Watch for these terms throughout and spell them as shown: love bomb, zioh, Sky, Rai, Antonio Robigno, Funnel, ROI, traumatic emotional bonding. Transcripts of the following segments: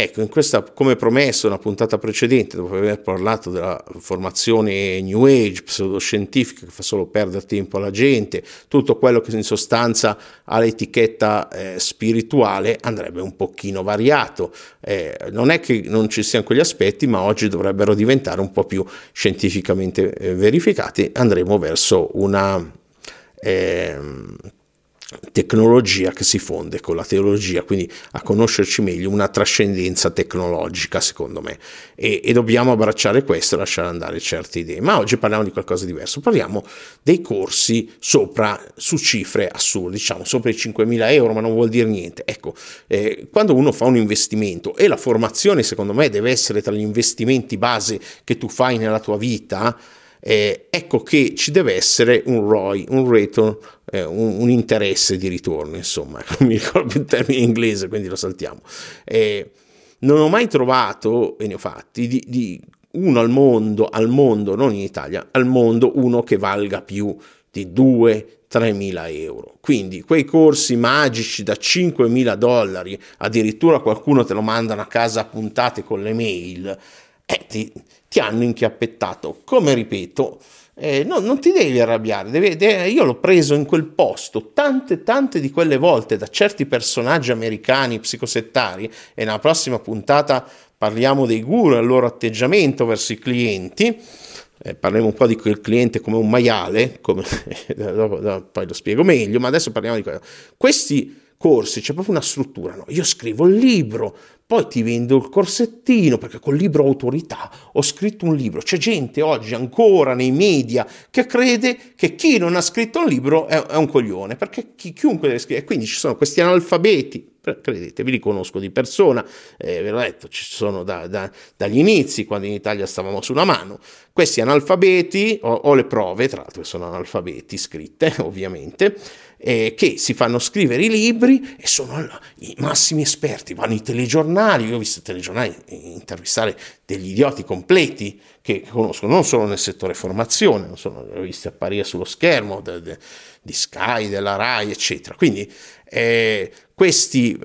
Ecco, in questa, come promesso nella puntata precedente, dopo aver parlato della formazione New Age, pseudoscientifica, che fa solo perdere tempo alla gente, tutto quello che in sostanza ha l'etichetta spirituale andrebbe un pochino variato. Non è che non ci siano quegli aspetti, ma oggi dovrebbero diventare un po' più scientificamente verificati. Andremo verso una tecnologia che si fonde con la teologia, quindi a conoscerci meglio, una trascendenza tecnologica secondo me, e dobbiamo abbracciare questo e lasciare andare certe idee. Ma oggi parliamo di qualcosa di diverso, parliamo dei corsi su cifre assurde, diciamo sopra i 5.000 euro, ma non vuol dire niente. Ecco, quando uno fa un investimento, e la formazione secondo me deve essere tra gli investimenti base che tu fai nella tua vita, ecco che ci deve essere un ROI, un return, un interesse di ritorno, insomma, non mi ricordo più il termine inglese, quindi lo saltiamo. Non ho mai trovato, e ne ho fatti, di uno al mondo, non in Italia, al mondo uno che valga più di 2-3 mila euro. Quindi quei corsi magici da $5.000, addirittura qualcuno te lo mandano a casa puntate con le mail, ti hanno inchiappettato. Come ripeto, non ti devi arrabbiare, io l'ho preso in quel posto tante di quelle volte da certi personaggi americani psicosettari, e nella prossima puntata parliamo dei guru e il loro atteggiamento verso i clienti. Parliamo un po' di quel cliente come un maiale, come poi lo spiego meglio, ma adesso parliamo di questi corsi. C'è proprio una struttura, no? Io scrivo il libro, poi ti vendo il corsettino, perché col libro autorità ho scritto un libro. C'è gente oggi ancora nei media che crede che chi non ha scritto un libro è un coglione, perché chiunque deve scrivere. Quindi ci sono questi analfabeti, credete, vi li conosco di persona, ve l'ho detto, ci sono dagli inizi, quando in Italia stavamo su una mano, questi analfabeti, ho le prove, tra l'altro sono analfabeti scritte ovviamente, che si fanno scrivere i libri e sono i massimi esperti, vanno ai telegiornali. Io ho visto i telegiornali intervistare degli idioti completi che conosco, non solo nel settore formazione, non sono, li ho visti apparire sullo schermo di Sky, della Rai, eccetera. Quindi questi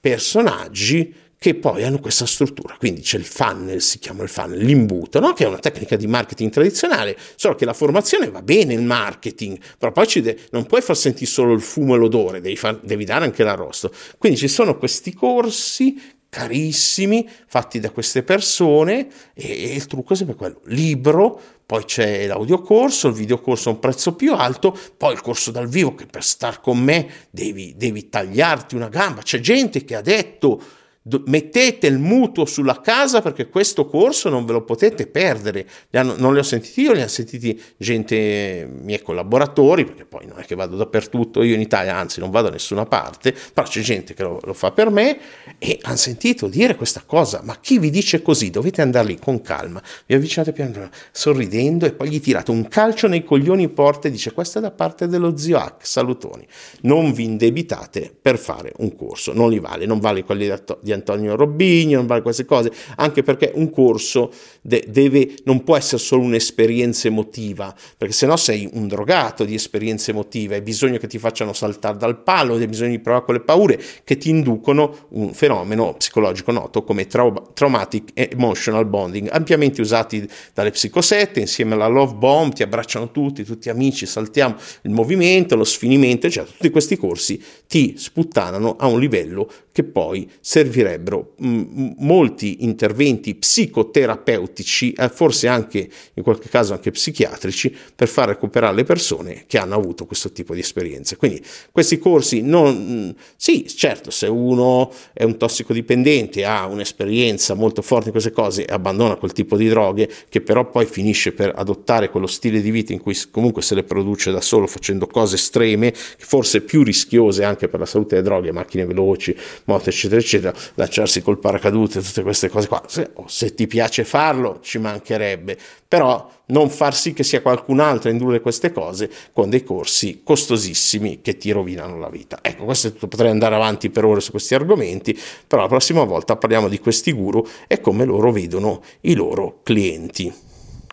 personaggi che poi hanno questa struttura, quindi c'è il funnel, si chiama il funnel, l'imbuto, no? Che è una tecnica di marketing tradizionale, solo che la formazione va bene il marketing, però poi non puoi far sentire solo il fumo e l'odore, devi dare anche l'arrosto. Quindi ci sono questi corsi carissimi fatti da queste persone, e il trucco è sempre quello: libro, poi c'è l'audiocorso, il videocorso a un prezzo più alto, poi il corso dal vivo, che per star con me devi tagliarti una gamba. C'è gente che ha detto: mettete il mutuo sulla casa perché questo corso non ve lo potete perdere. Non li ho sentiti io, li hanno sentiti gente, miei collaboratori, perché poi non è che vado dappertutto io in Italia, anzi non vado a nessuna parte, però c'è gente che lo fa per me, e hanno sentito dire questa cosa. Ma chi vi dice così? Dovete andare lì con calma, vi avvicinate piano piano sorridendo, e poi gli tirate un calcio nei coglioni, porte, e dice: questa è da parte dello zio Hack, salutoni. Non vi indebitate per fare un corso, non li vale, non vale quelli di Antonio Robigno, non vale queste cose, anche perché un corso non può essere solo un'esperienza emotiva, perché sennò sei un drogato di esperienze emotive. Hai bisogno che ti facciano saltare dal palo, hai bisogno di provare quelle paure che ti inducono un fenomeno psicologico noto come traumatic emotional bonding, ampiamente usati dalle psicosette insieme alla love bomb. Ti abbracciano tutti amici, saltiamo il movimento, lo sfinimento, eccetera. Tutti questi corsi ti sputtanano a un livello che poi servirebbero molti interventi psicoterapeutici, forse anche in qualche caso anche psichiatrici, per far recuperare le persone che hanno avuto questo tipo di esperienze. Quindi questi corsi sì, certo, se uno è un tossicodipendente, ha un'esperienza molto forte in queste cose e abbandona quel tipo di droghe, che però poi finisce per adottare quello stile di vita in cui comunque se le produce da solo, facendo cose estreme, forse più rischiose anche per la salute delle droghe, macchine veloci, moto, eccetera eccetera, lanciarsi col paracadute, tutte queste cose qua. Se ti piace farlo, ci mancherebbe, però non far sì che sia qualcun altro a indurre queste cose con dei corsi costosissimi che ti rovinano la vita. Ecco, questo è tutto. Potrei andare avanti per ore su questi argomenti, però la prossima volta parliamo di questi guru e come loro vedono i loro clienti.